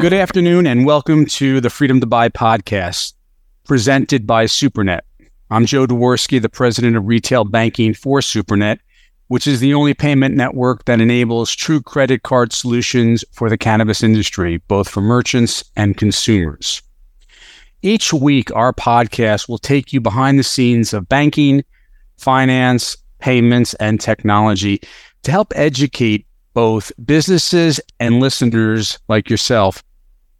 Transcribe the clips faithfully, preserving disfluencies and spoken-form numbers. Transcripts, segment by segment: Good afternoon and welcome to the Freedom to Buy Podcast, presented by SuperNet. I'm Joe Dworsky, the president of retail banking for SuperNet, which is the only payment network that enables true credit card solutions for the cannabis industry, both for merchants and consumers. Each week, our podcast will take you behind the scenes of banking, finance, payments, and technology to help educate both businesses and listeners like yourself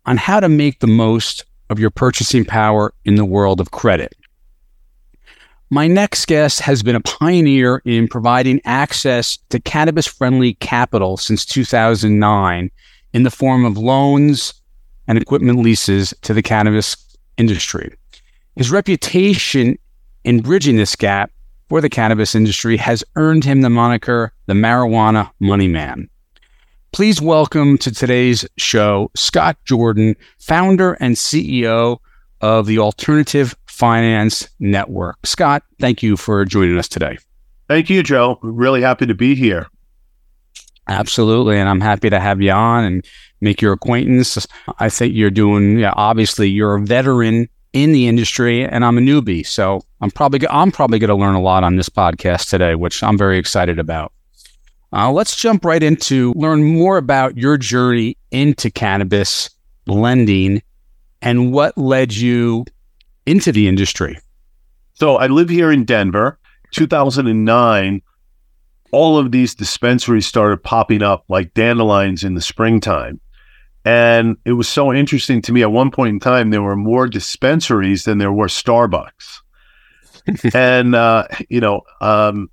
on how to make the most of your purchasing power in the world of credit. My next guest has been a pioneer in providing access to cannabis-friendly capital since two thousand nine in the form of loans and equipment leases to the cannabis industry. His reputation in bridging this gap for the cannabis industry has earned him the moniker, the Marijuana Money Man. Please welcome to today's show, Scott Jordan, founder and C E O of the Alternative Finance Network. Scott, thank you for joining us today. Thank you, Joe. We're really happy to be here. Absolutely, and I'm happy to have you on and make your acquaintance. I think you're doing, yeah, obviously, you're a veteran in the industry, and I'm a newbie, so I'm probably I'm probably going to learn a lot on this podcast today, which I'm very excited about. Uh, let's jump right into learn more about your journey into cannabis lending and what led you into the industry. So I live here in Denver. two thousand nine, all of these dispensaries started popping up like dandelions in the springtime. And it was so interesting to me. At one point in time, there were more dispensaries than there were Starbucks. and, uh, you know, um,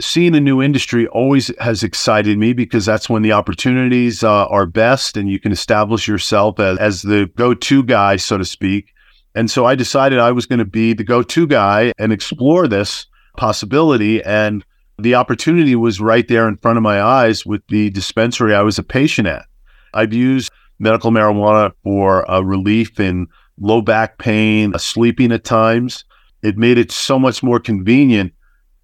seeing a new industry always has excited me because that's when the opportunities uh, are best and you can establish yourself as, as the go-to guy, so to speak. And so I decided I was going to be the go-to guy and explore this possibility. And the opportunity was right there in front of my eyes with the dispensary I was a patient at. I've used medical marijuana for uh, relief in low back pain, uh, sleeping at times. It made it so much more convenient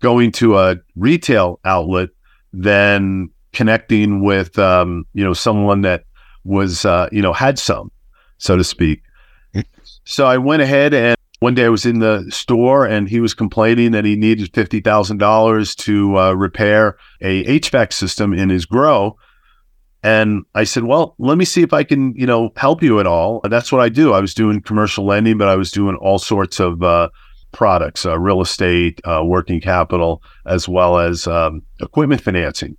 going to a retail outlet than connecting with, um, you know, someone that was, uh, you know, had some, so to speak. So I went ahead and one day I was in the store and he was complaining that he needed fifty thousand dollars to uh, repair a H V A C system in his grow. And I said, well, let me see if I can, you know, help you at all. And that's what I do. I was doing commercial lending, but I was doing all sorts of uh, products, uh, real estate, uh, working capital, as well as um, equipment financing.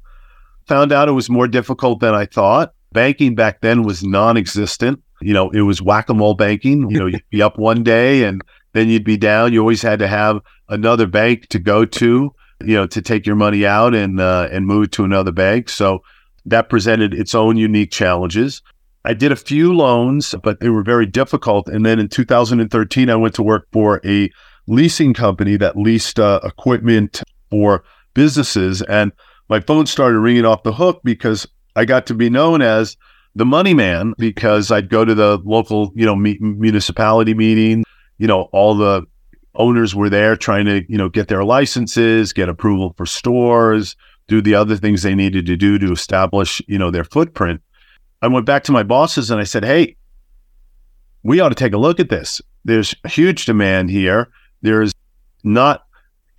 Found out it was more difficult than I thought. Banking back then was non-existent. You know, it was whack-a-mole banking. You know, you'd be up one day and then you'd be down. You always had to have another bank to go to, you know, to take your money out and uh, and move to another bank. So that presented its own unique challenges. I did a few loans, but they were very difficult. And then in two thousand thirteen, I went to work for a leasing company that leased uh, equipment for businesses. And my phone started ringing off the hook because I got to be known as the money man because I'd go to the local, you know, me- municipality meeting. You know, all the owners were there trying to, you know, get their licenses, get approval for stores, do the other things they needed to do to establish, you know, their footprint. I went back to my bosses and I said, hey, we ought to take a look at this. There's a huge demand here. There's not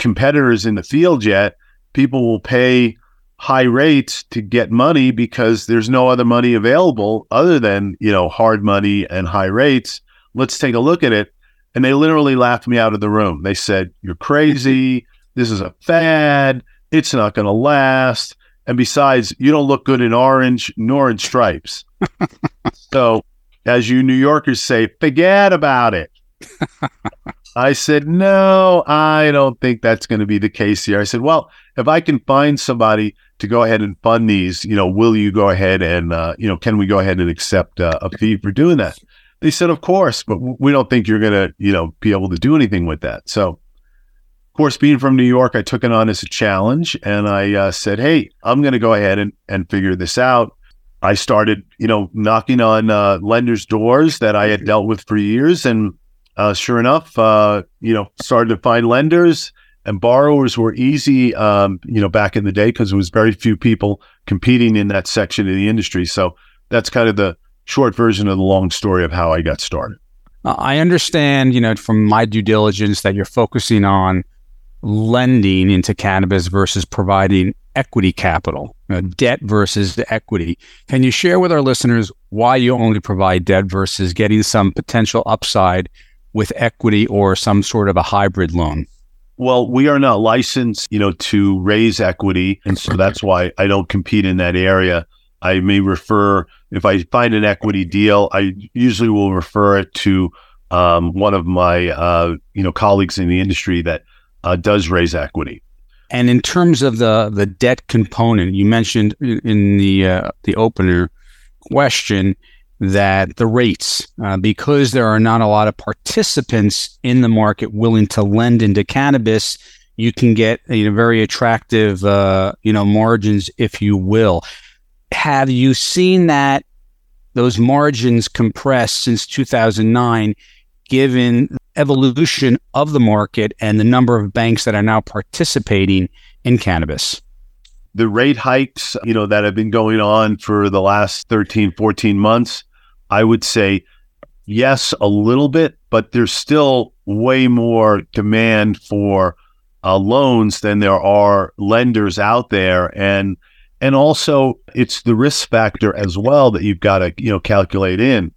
competitors in the field yet. People will pay high rates to get money because there's no other money available other than, you know, hard money and high rates. Let's take a look at it. And they literally laughed me out of the room. They said, you're crazy. This is a fad. It's not going to last. And besides, you don't look good in orange nor in stripes. So, as you New Yorkers say, forget about it. I said, no, I don't think that's going to be the case here. I said, well, if I can find somebody to go ahead and fund these, you know, will you go ahead and, uh, you know, can we go ahead and accept uh, a fee for doing that? They said, of course, but we don't think you're going to, you know, be able to do anything with that. So, of course, being from New York, I took it on as a challenge and I uh, said, hey, I'm going to go ahead and, and figure this out. I started, you know, knocking on uh, lenders' doors that I had dealt with for years. And uh, sure enough, uh, you know, started to find lenders and borrowers were easy, um, you know, back in the day because there was very few people competing in that section of the industry. So that's kind of the short version of the long story of how I got started. I understand, you know, from my due diligence that you're focusing on lending into cannabis versus providing equity capital, you know, debt versus the equity. Can you share with our listeners why you only provide debt versus getting some potential upside with equity or some sort of a hybrid loan? Well, we are not licensed, you know, to raise equity. And so that's why I don't compete in that area. I may refer, if I find an equity deal, I usually will refer it to um, one of my, uh, you know, colleagues in the industry that uh, does raise equity. And in terms of the the debt component, you mentioned in the uh, the opener question that the rates, uh, because there are not a lot of participants in the market willing to lend into cannabis, you can get, you know, very attractive, uh, you know, margins, if you will. Have you seen that those margins compress since two thousand nine, given the evolution of the market and the number of banks that are now participating in cannabis? The rate hikes, you know, that have been going on for the last thirteen, fourteen months, I would say yes, a little bit, but there's still way more demand for uh, loans than there are lenders out there. And And also, it's the risk factor as well that you've got to, you know, calculate in.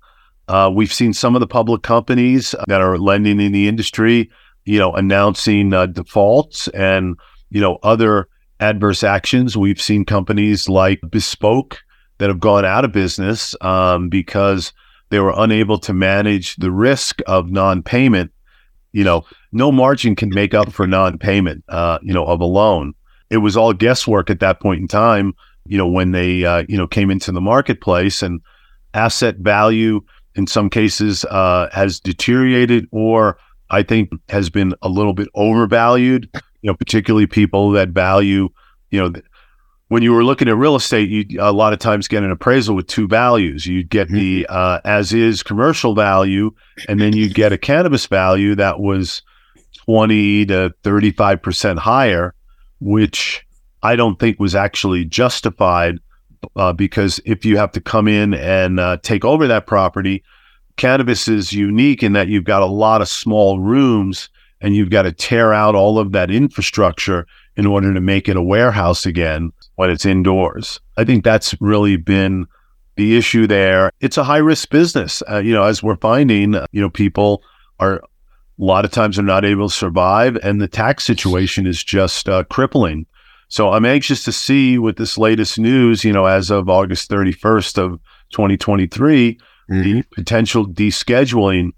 Uh, we've seen some of the public companies that are lending in the industry, you know, announcing uh, defaults and, you know, other adverse actions. We've seen companies like Bespoke that have gone out of business um, because they were unable to manage the risk of non-payment. You know, no margin can make up for non-payment, uh, you know, of a loan. It was all guesswork at that point in time, you know, when they, uh, you know, came into the marketplace, and asset value in some cases uh, has deteriorated, or I think has been a little bit overvalued, you know, particularly people that value, you know, th- when you were looking at real estate, you a lot of times get an appraisal with two values. You'd get the uh, as is commercial value, and then you'd get a cannabis value that was twenty to thirty-five percent higher, which I don't think was actually justified uh, because if you have to come in and uh, take over that property, cannabis is unique in that you've got a lot of small rooms and you've got to tear out all of that infrastructure in order to make it a warehouse again when it's indoors. I think that's really been the issue there. It's a high-risk business. Uh, you know, as we're finding, uh, you know, people are... a lot of times they're not able to survive, and the tax situation is just uh, crippling. So I'm anxious to see with this latest news, you know, as of August thirty-first of twenty twenty-three, mm-hmm. the potential descheduling.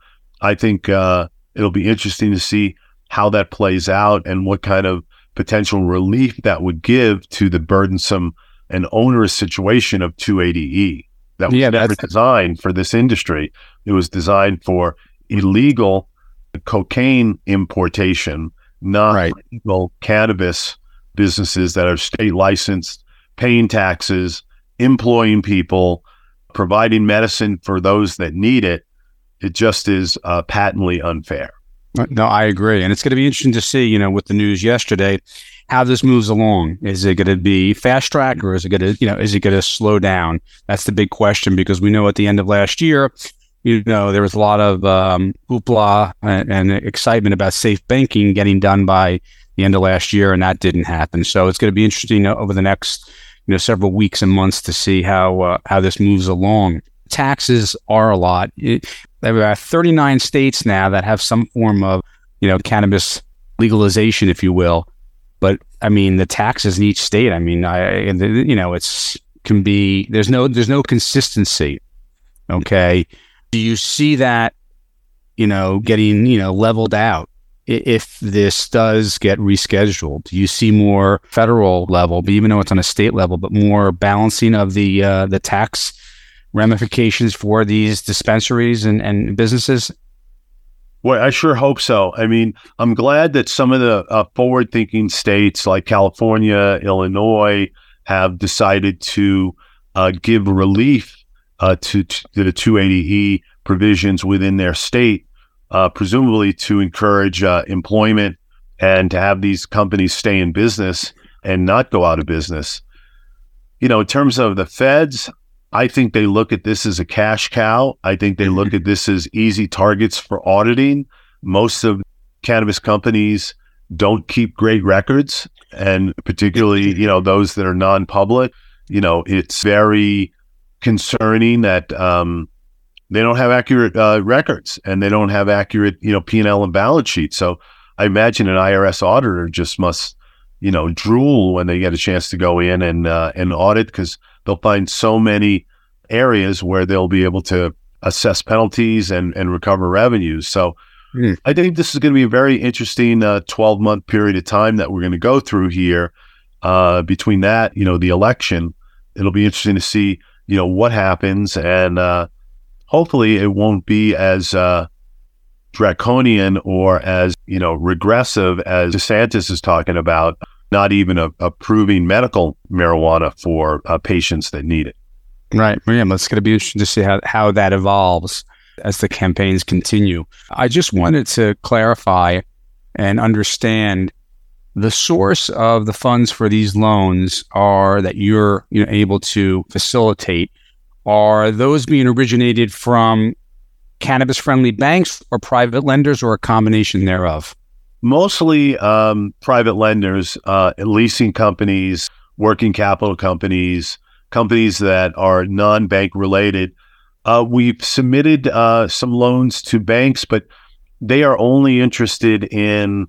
I think uh, it'll be interesting to see how that plays out and what kind of potential relief that would give to the burdensome and onerous situation of two eighty E. That was yeah, never designed for this industry. It was designed for illegal cocaine importation, not right. legal cannabis businesses that are state licensed, paying taxes, employing people, providing medicine for those that need it. It just is uh, patently unfair. No, I agree. And it's going to be interesting to see, you know, with the news yesterday, how this moves along. Is it going to be fast track, or is it going to, you know, is it going to slow down? That's the big question, because we know at the end of last year, you know, there was a lot of um, hoopla and, and excitement about safe banking getting done by the end of last year, and that didn't happen. So it's going to be interesting over the next, you know, several weeks and months to see how uh, how this moves along. Taxes are a lot. It, there are thirty-nine states now that have some form of, you know, cannabis legalization, if you will. But I mean, the taxes in each state. I mean, I you know, it's can be there's no there's no consistency. Okay. Do you see that, you know, getting, you know, leveled out if this does get rescheduled? Do you see more federal level, but even though it's on a state level, but more balancing of the uh, the tax ramifications for these dispensaries and, and businesses? Well, I sure hope so. I mean, I'm glad that some of the uh, forward-thinking states like California, Illinois have decided to uh, give relief Uh, to, to the two eighty E provisions within their state, uh, presumably to encourage uh, employment and to have these companies stay in business and not go out of business. You know, in terms of the feds, I think they look at this as a cash cow. I think they look at this as easy targets for auditing. Most of cannabis companies don't keep great records, and particularly, you know, those that are non-public. You know, it's very concerning that um, they don't have accurate uh, records, and they don't have accurate, you know, P and L and balance sheets. So I imagine an I R S auditor just must, you know, drool when they get a chance to go in and uh, and audit, because they'll find so many areas where they'll be able to assess penalties and, and recover revenues. So mm. I think this is going to be a very interesting uh, twelve-month period of time that we're going to go through here. Uh, between that, you know, the election, it'll be interesting to see, you know, what happens. And uh, hopefully it won't be as uh, draconian or as, you know, regressive as DeSantis is talking about. Not even a, approving medical marijuana for uh, patients that need it. Right. Yeah, it's going to be interesting to see how, how that evolves as the campaigns continue. I just wanted to clarify and understand the source of the funds for these loans are that you're you know, able to facilitate. Are those being originated from cannabis-friendly banks or private lenders or a combination thereof? Mostly um, private lenders, uh, leasing companies, working capital companies, companies that are non-bank related. Uh, we've submitted uh, some loans to banks, but they are only interested in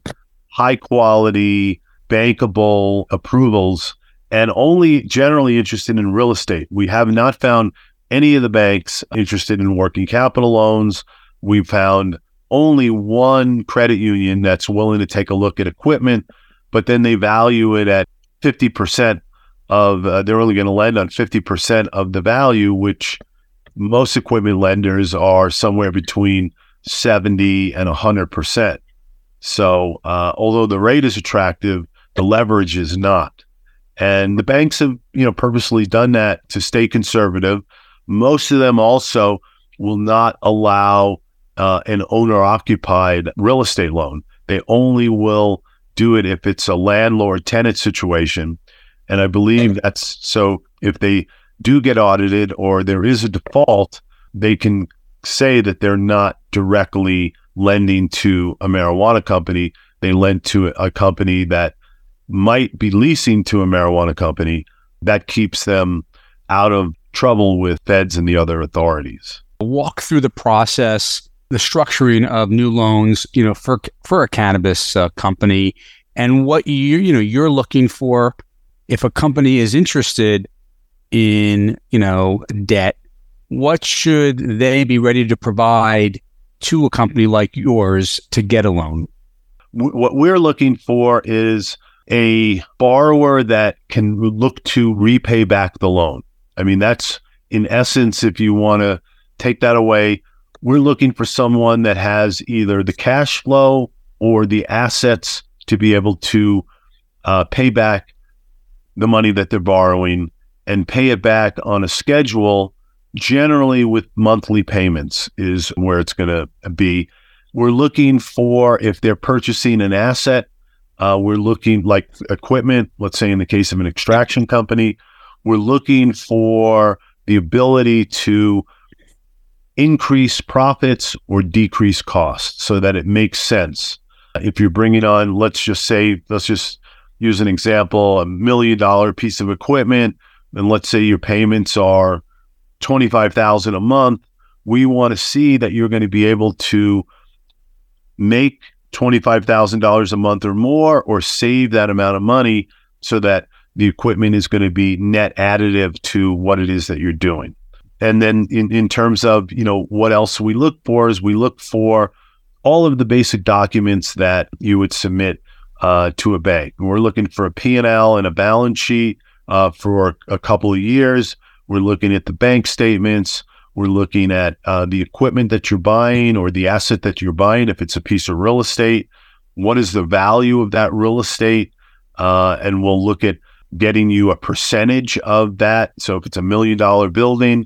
high-quality, bankable approvals and only generally interested in real estate. We have not found any of the banks interested in working capital loans. We've found only one credit union that's willing to take a look at equipment, but then they value it at fifty percent of, uh, they're only going to lend on fifty percent of the value, which most equipment lenders are somewhere between seventy and one hundred percent. So uh, although the rate is attractive, the leverage is not. And the banks have, you know, purposely done that to stay conservative. Most of them also will not allow Uh, an owner-occupied real estate loan. They only will do it if it's a landlord-tenant situation. And I believe that's so if they do get audited or there is a default, they can say that they're not directly lending to a marijuana company. They lend to a company that might be leasing to a marijuana company. That keeps them out of trouble with feds and the other authorities. Walk through the process, the structuring of new loans, you know, for for a cannabis uh, company, and what you you know you're looking for if a company is interested in you know debt. What should they be ready to provide to a company like yours to get a loan? What we're looking for is a borrower that can look to repay back the loan. I mean, that's in essence, if you want to take that away. We're looking for someone that has either the cash flow or the assets to be able to uh, pay back the money that they're borrowing and pay it back on a schedule, generally with monthly payments is where it's going to be. We're looking for if they're purchasing an asset, uh, we're looking like equipment, let's say in the case of an extraction company, we're looking for the ability to increase profits or decrease costs so that it makes sense. If you're bringing on, let's just say, let's just use an example, a million dollar piece of equipment, and let's say your payments are twenty-five thousand dollars a month, we want to see that you're going to be able to make twenty-five thousand dollars a month or more, or save that amount of money so that the equipment is going to be net additive to what it is that you're doing. And then in, in terms of, you know, what else we look for is we look for all of the basic documents that you would submit uh, to a bank. We're looking for a P and L and a balance sheet uh, for a couple of years. We're looking at the bank statements. We're looking at uh, the equipment that you're buying or the asset that you're buying. If it's a piece of real estate, what is the value of that real estate? Uh, and we'll look at getting you a percentage of that. So if it's a million dollar building,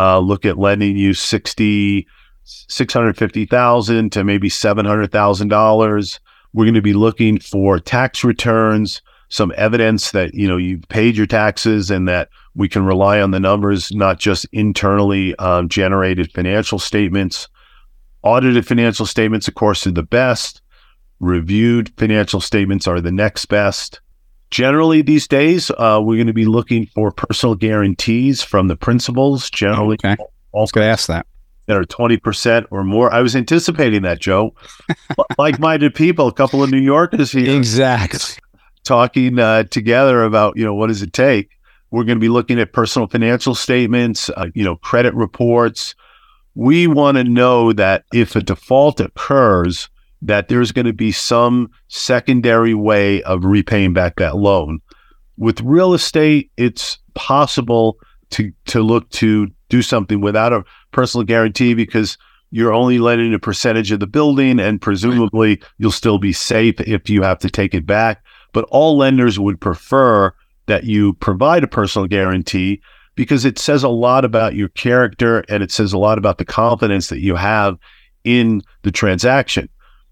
Uh, look at lending you sixty, six hundred fifty thousand to maybe seven hundred thousand dollars. We're going to be looking for tax returns. some evidence that, you know, you paid your taxes and that we can rely on the numbers, not just internally um, generated financial statements. Audited financial statements, of course, are the best. Reviewed financial statements are the next best. Generally, these days, uh, we're going to be looking for personal guarantees from the principals. Generally, okay. I was going to ask that. That are twenty percent or more. I was anticipating that, Joe. Like-minded people, a couple of New Yorkers here. Exactly. Talking uh, together about, you know, what does it take? We're going to be looking at personal financial statements, uh, you know, credit reports. We want to know that if a default occurs, that there's going to be some secondary way of repaying back that loan. With real estate, it's possible to to look to do something without a personal guarantee because you're only lending a percentage of the building and presumably you'll still be safe if you have to take it back. But all lenders would prefer that you provide a personal guarantee because it says a lot about your character and it says a lot about the confidence that you have in the transaction.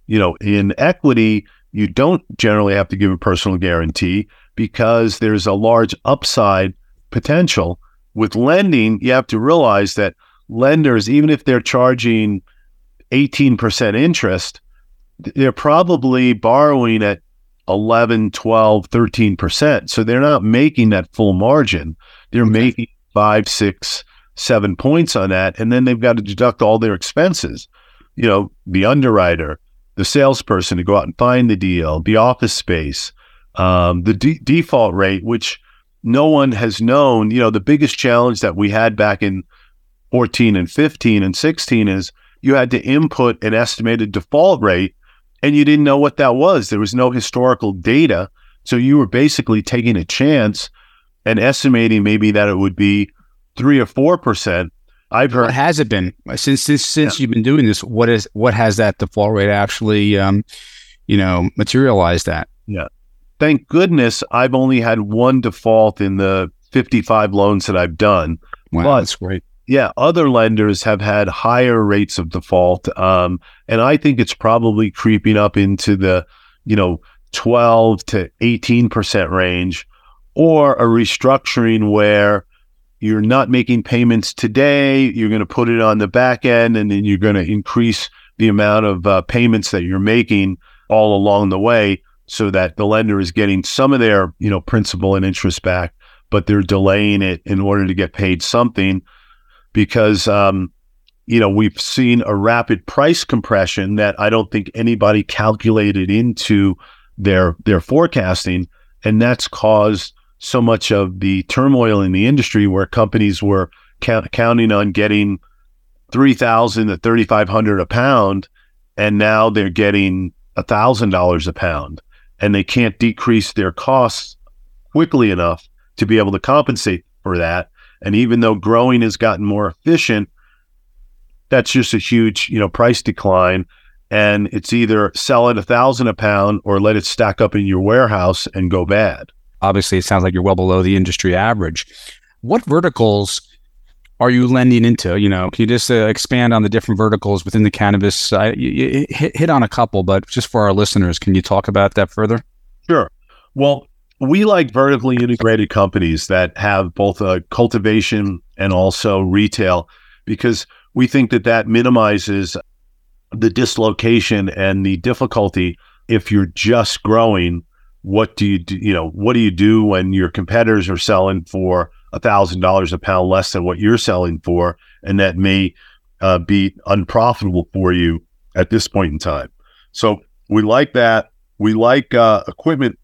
You know, in equity, you don't generally have to give a personal guarantee because there's a large upside potential. With lending, you have to realize that lenders, even if they're charging eighteen percent interest, they're probably borrowing at eleven, twelve, thirteen percent. So they're not making that full margin. They're okay. making five, six, seven points on that. And then they've got to deduct all their expenses. You know, the underwriter, the salesperson to go out and find the deal, the office space, um, the de- default rate, which no one has known. You know, the biggest challenge that we had back in fourteen and fifteen and sixteen is you had to input an estimated default rate and you didn't know what that was. There was no historical data. So you were basically taking a chance and estimating maybe that it would be three or four percent. I've heard. What has it been since since, since yeah. you've been doing this? What is what has that default rate actually, um, you know, materialized at? Yeah, thank goodness I've only had one default in the fifty-five loans that I've done. Wow, but, that's great. Yeah, other lenders have had higher rates of default, um, and I think it's probably creeping up into the you know twelve to eighteen percent range, or a restructuring where you're not making payments today, you're going to put it on the back end, and then you're going to increase the amount of uh, payments that you're making all along the way so that the lender is getting some of their, you know, principal and interest back, but they're delaying it in order to get paid something because, um, you know, we've seen a rapid price compression that I don't think anybody calculated into their their forecasting, and that's caused so much of the turmoil in the industry where companies were count- counting on getting three thousand to thirty-five hundred a pound, and now they're getting one thousand dollars a pound, and they can't decrease their costs quickly enough to be able to compensate for that. And even though growing has gotten more efficient, that's just a huge, you know, price decline. And it's either sell at one thousand a pound or let it stack up in your warehouse and go bad. Obviously, it sounds like you're well below the industry average. What verticals are you lending into? You know, can you just uh, expand on the different verticals within the cannabis? Uh, you, you hit, hit on a couple, but just for our listeners, can you talk about that further? Sure. Well, we like vertically integrated companies that have both a cultivation and also retail because we think that that minimizes the dislocation and the difficulty if you're just growing. What do you do? You know, what do you do when your competitors are selling for a thousand dollars a pound less than what you're selling for, and that may uh, be unprofitable for you at this point in time? So we like that. We like uh, equipment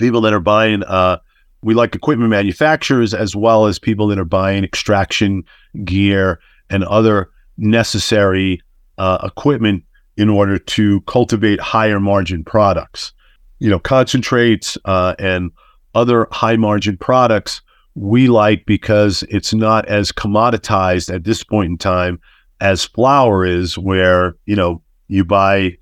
people that are buying. Uh, we like equipment manufacturers as well as people that are buying extraction gear and other necessary uh, equipment in order to cultivate higher margin products. You know, concentrates uh, and other high-margin products we like because it's not as commoditized at this point in time as flour is, where, you know, you buy,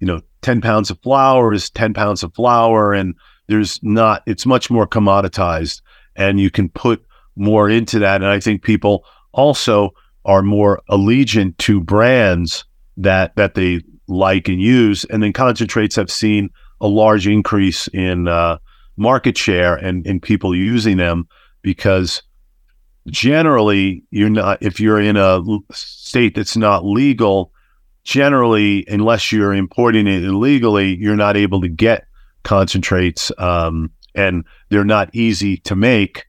you know, ten pounds of flour is ten pounds of flour, and there's not, it's much more commoditized, and you can put more into that. And I think people also are more allegiant to brands that, that they like and use. And then concentrates have seen a large increase in uh, market share and, and people using them, because generally you're not, if you're in a state that's not legal, generally, unless you're importing it illegally, you're not able to get concentrates, um, and they're not easy to make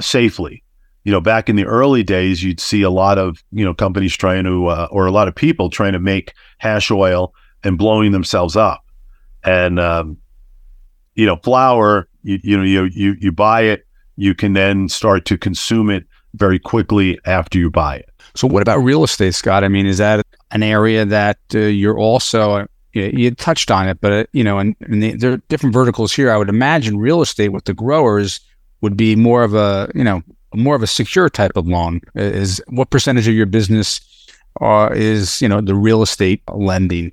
safely. You know, back in the early days, you'd see a lot of, you know, companies trying to, uh, or a lot of people trying to make hash oil and blowing themselves up. And, um, you know, flour, you, you know, you, you, you buy it, you can then start to consume it very quickly after you buy it. So what about real estate, Scott? I mean, is that an area that uh, you're also, you, you touched on it, but, uh, you know, and, and the, there are different verticals here. I would imagine real estate with the growers would be more of a, you know, more of a secure type of loan. Is what percentage of your business uh, is, you know, the real estate lending?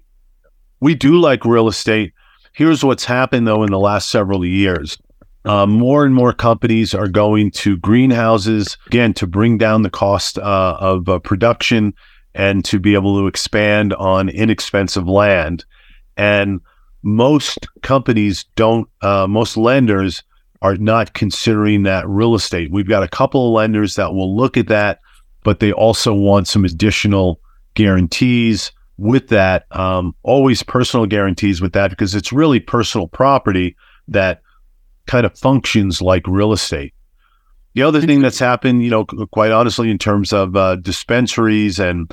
We do like real estate. Here's what's happened though in the last several years. Uh, more and more companies are going to greenhouses, again, to bring down the cost uh, of uh, production and to be able to expand on inexpensive land. And most companies don't, uh, most lenders are not considering that real estate. We've got a couple of lenders that will look at that, but they also want some additional guarantees with that, um, always personal guarantees with that, because it's really personal property that kind of functions like real estate. The other thing that's happened, you know, quite honestly, in terms of uh, dispensaries and,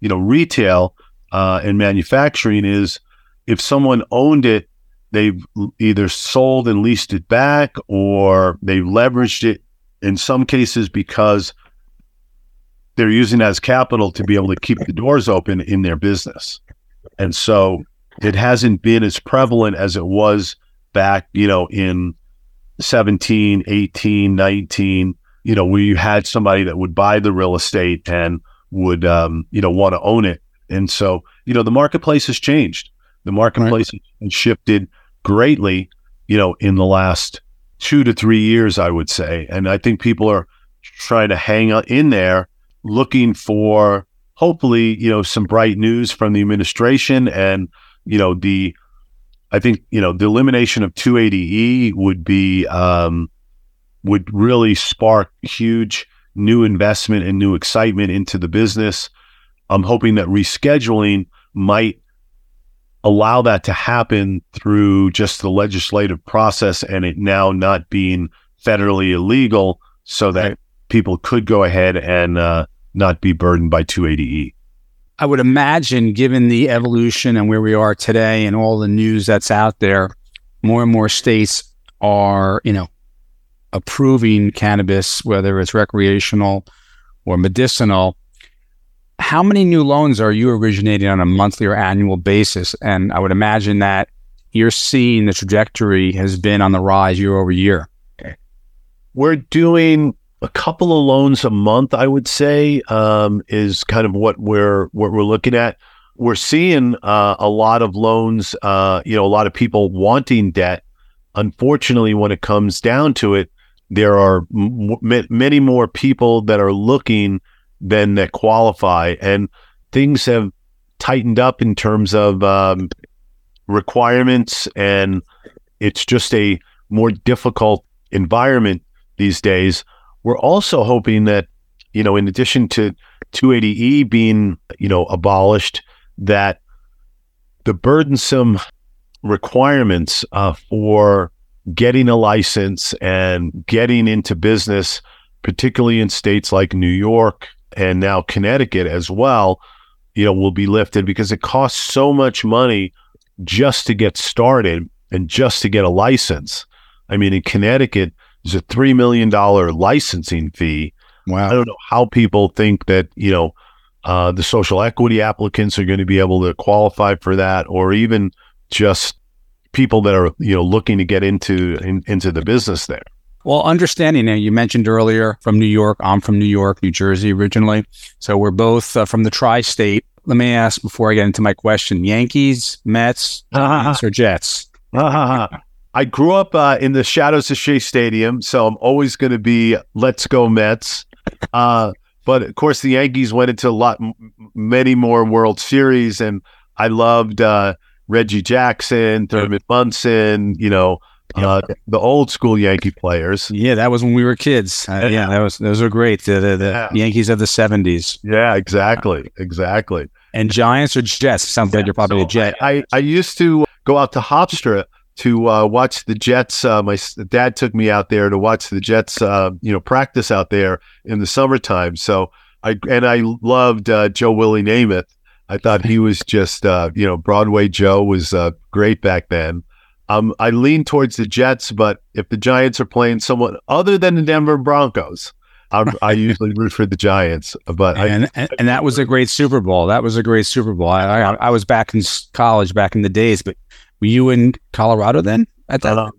you know, retail uh, and manufacturing is if someone owned it, they've either sold and leased it back, or they've leveraged it in some cases because they're using it as capital to be able to keep the doors open in their business. And so it hasn't been as prevalent as it was back, you know, in seventeen, eighteen, nineteen, you know, where you had somebody that would buy the real estate and would, um, you know, want to own it. And so, you know, the marketplace has changed. The marketplace right. has shifted greatly, you know, in the last two to three years, I would say. And I think people are trying to hang in there, looking for hopefully, you know, some bright news from the administration. And, you know, the, I think, you know, the elimination of two eighty E would be, um, would really spark huge new investment and new excitement into the business. I'm hoping that rescheduling might allow that to happen through just the legislative process and it now not being federally illegal, so that right. people could go ahead and uh, not be burdened by two eighty E. I would imagine, given the evolution and where we are today and all the news that's out there, more and more states are, you know, approving cannabis, whether it's recreational or medicinal. How many new loans are you originating on a monthly or annual basis? And I would imagine that you're seeing the trajectory has been on the rise year over year. We're doing a couple of loans a month, I would say, um, is kind of what we're what we're looking at. We're seeing uh, a lot of loans, uh, you know, a lot of people wanting debt. Unfortunately, when it comes down to it, there are m- m- many more people that are looking than that qualify, and things have tightened up in terms of um, requirements, and it's just a more difficult environment these days. We're also hoping that, you know, in addition to two eighty E being, you know, abolished, that the burdensome requirements uh, for getting a license and getting into business, particularly in states like New York and now Connecticut as well, you know, will be lifted, because it costs so much money just to get started and just to get a license. I mean, in Connecticut, there's a three million dollars licensing fee. Wow. I don't know how people think that, you know, uh, the social equity applicants are going to be able to qualify for that, or even just people that are, you know, looking to get into in, into the business there. Well, understanding, and you mentioned earlier from New York, I'm from New York, New Jersey originally. So we're both uh, from the tri-state. Let me ask before I get into my question, Yankees, Mets, uh-huh. or Jets? Uh-huh. I grew up uh, in the shadows of Shea Stadium, so I'm always going to be let's go Mets. Uh, but of course, the Yankees went into a lot, many more World Series, and I loved uh, Reggie Jackson, Thurman Munson, you know, Uh, the old school Yankee players. Yeah, that was when we were kids. Uh, yeah, that was those were great. The, the, the yeah. Yankees of the seventies. Yeah, exactly, exactly. And Giants or Jets? Sounds yeah. like you're probably so a Jet. I, I used to go out to Hofstra to uh, watch the Jets. Uh, my dad took me out there to watch the Jets. Uh, you know, practice out there in the summertime. So I and I loved uh, Joe Willie Namath. I thought he was just uh, you know Broadway Joe was uh, great back then. Um, I lean towards the Jets, but if the Giants are playing someone other than the Denver Broncos, I'm, I usually root for the Giants. But and, I, and, and that was a great Super Bowl. That was a great Super Bowl. I, I, I was back in college back in the days, but were you in Colorado then? At that, uh,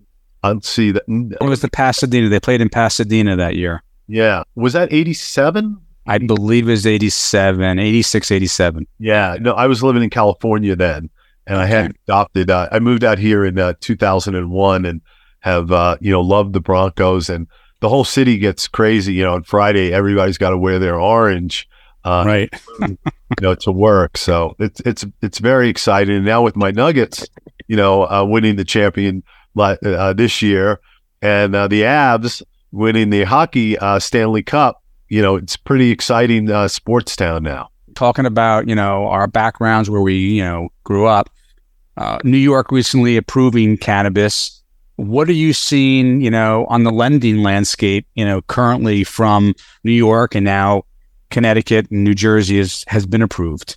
I'd see that. It was the Pasadena. They played in Pasadena that year. Yeah, was that eighty-seven? I believe it was eighty-seven, eighty-six, eighty-seven. Yeah, no, I was living in California then. And I had adopted, uh, I moved out here in uh, two thousand one and have, uh, you know, loved the Broncos. And the whole city gets crazy. You know, on Friday, everybody's got to wear their orange, uh, right? you know, to work. So it's it's it's very exciting. And now with my Nuggets, you know, uh, winning the champion uh, this year and uh, the Avs winning the hockey uh, Stanley Cup, you know, it's pretty exciting uh, sports town now. Talking about, you know, our backgrounds where we, you know, grew up, uh, New York recently approving cannabis. What are you seeing, you know, on the lending landscape, you know, currently from New York and now Connecticut and New Jersey is, has been approved?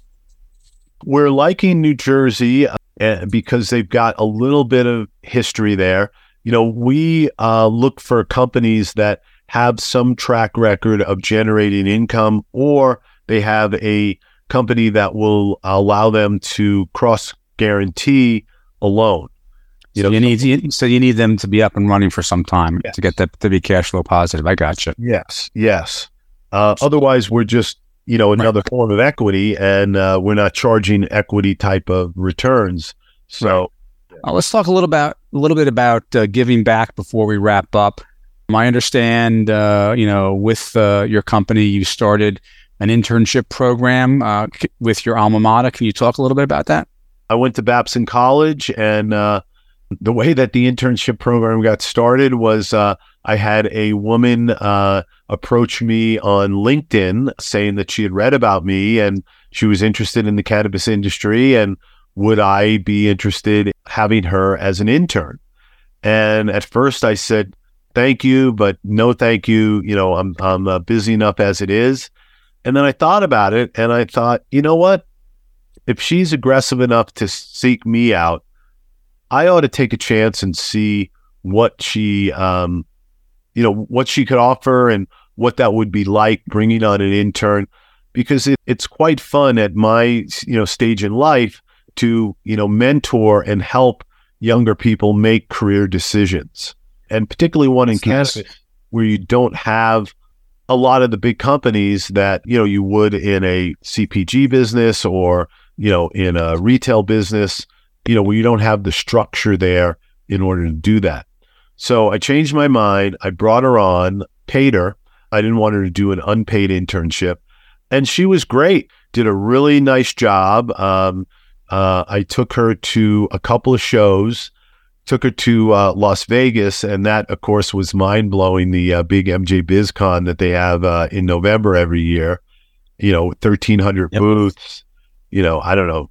We're liking New Jersey uh, because they've got a little bit of history there. You know, we uh, look for companies that have some track record of generating income or they have a company that will allow them to cross guarantee a loan. You so know, you need you, so you need them to be up and running for some time yes. to get that to be cash flow positive. I gotcha. Yes, yes. Uh, otherwise, we're just you know another right. form of equity, and uh, we're not charging equity type of returns. So right. uh, let's talk a little about a little bit about uh, giving back before we wrap up. I understand uh, you know with uh, your company you started an internship program uh, with your alma mater. Can you talk a little bit about that? I went to Babson College, and uh, the way that the internship program got started was uh, I had a woman uh, approach me on LinkedIn saying that she had read about me and she was interested in the cannabis industry and would I be interested in having her as an intern? And at first I said, thank you, but no thank you. You know, I'm, I'm uh, busy enough as it is. And then I thought about it and I thought, you know what? If she's aggressive enough to seek me out, I ought to take a chance and see what she, um, you know, what she could offer and what that would be like bringing on an intern, because it, it's quite fun at my, you know, stage in life to, you know, mentor and help younger people make career decisions. And particularly one in cannabis where you don't have a lot of the big companies that, you know, you would in a C P G business or, you know, in a retail business, you know, where you don't have the structure there in order to do that. So I changed my mind. I brought her on, paid her. I didn't want her to do an unpaid internship. And she was great, did a really nice job. Um, uh, I took her to a couple of shows, took her to uh, Las Vegas, and that, of course, was mind-blowing, the uh, big M J BizCon that they have uh, in November every year, you know, thirteen hundred yep. booths, you know, I don't know,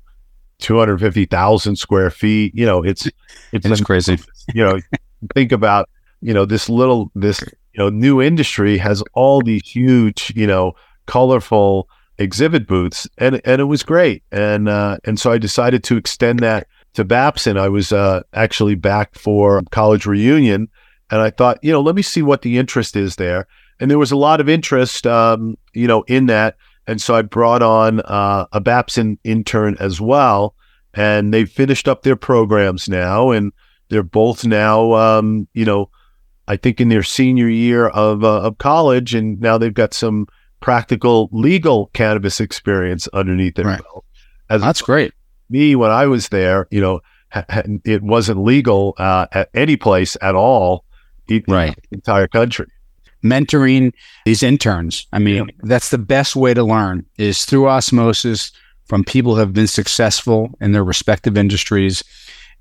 two hundred fifty thousand square feet, you know, it's... It's, it's crazy. You know, think about, you know, this little, this, you know, new industry has all these huge, you know, colorful exhibit booths, and and it was great. And, uh, and so I decided to extend that to Babson. I was uh, actually back for college reunion, and I thought, you know, let me see what the interest is there. And there was a lot of interest, um, you know, in that. And so I brought on uh, a Babson intern as well, and they've finished up their programs now, and they're both now, um, you know, I think in their senior year of uh, of college, and now they've got some practical legal cannabis experience underneath their right. belt. As That's a- great. Me, when I was there, you know, it wasn't legal uh, at any place at all, in right. the entire country. Mentoring these interns. I mean, yeah. that's the best way to learn, is through osmosis from people who have been successful in their respective industries.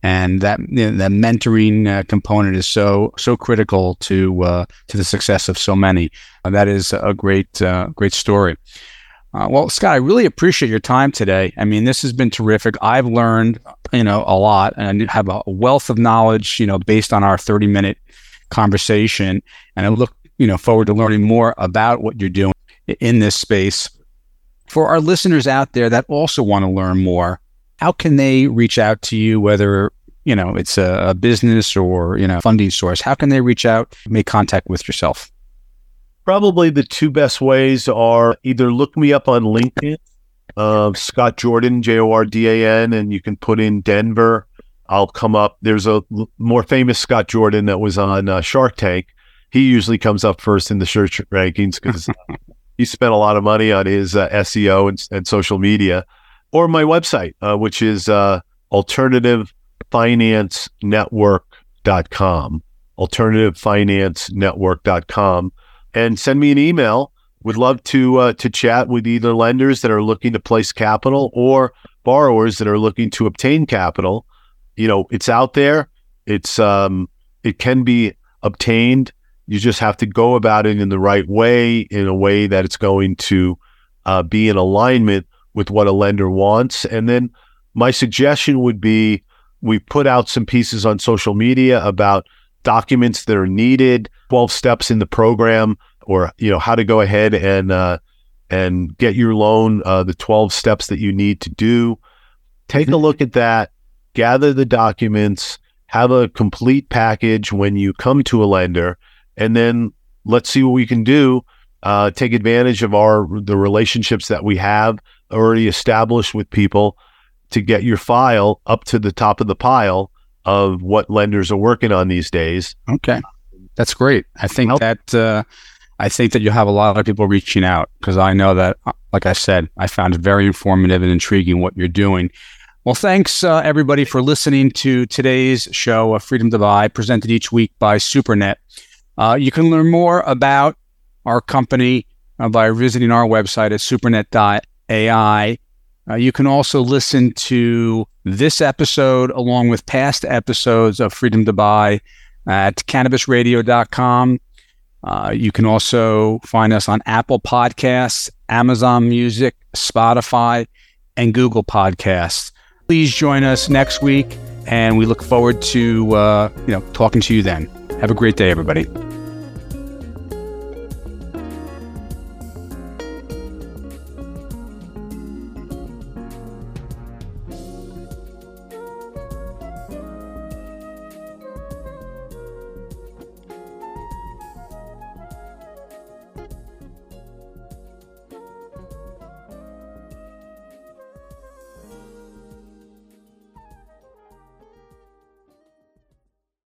And that, you know, that mentoring uh, component is so so critical to uh, to the success of so many. Uh, that is a great uh, great story. Uh, well, Scott, I really appreciate your time today. I mean, this has been terrific. I've learned, you know, a lot, and I have a wealth of knowledge, you know, based on our thirty minute conversation. And I look, you know, forward to learning more about what you're doing in this space. For our listeners out there that also want to learn more, how can they reach out to you, whether, you know, it's a, a business or, you know, funding source? How can they reach out, make contact with yourself? Probably the two best ways are either look me up on LinkedIn, uh, Scott Jordan, J O R D A N, and you can put in Denver. I'll come up. There's a l- more famous Scott Jordan that was on uh, Shark Tank. He usually comes up first in the search rankings because uh, he spent a lot of money on his uh, S E O and, and social media. Or my website, uh, which is uh, alternative finance network dot com, alternative finance network dot com. And send me an email. Would love to uh, to chat with either lenders that are looking to place capital or borrowers that are looking to obtain capital. You know, it's out there. It's um, it can be obtained. You just have to go about it in the right way, in a way that it's going to uh, be in alignment with what a lender wants. And then my suggestion would be, we put out some pieces on social media about documents that are needed, twelve steps in the program, or, you know, how to go ahead and uh, and get your loan, uh, the twelve steps that you need to do. Take a look at that, gather the documents, have a complete package when you come to a lender, and then let's see what we can do. Uh, take advantage of our the relationships that we have already established with people to get your file up to the top of the pile of what lenders are working on these days. Okay. That's great. I think I'll- that, uh, I think that you'll have a lot of people reaching out, because I know that, like I said, I found it very informative and intriguing what you're doing. Well, thanks uh, everybody for listening to today's show of Freedom to Buy, presented each week by SuperNet. Uh, you can learn more about our company uh, by visiting our website at supernet dot a i. Uh, you can also listen to this episode along with past episodes of Freedom to Buy at cannabis radio dot com. Uh, you can also find us on Apple Podcasts, Amazon Music, Spotify, and Google Podcasts. Please join us next week, and we look forward to uh, you know talking to you then. Have a great day, everybody.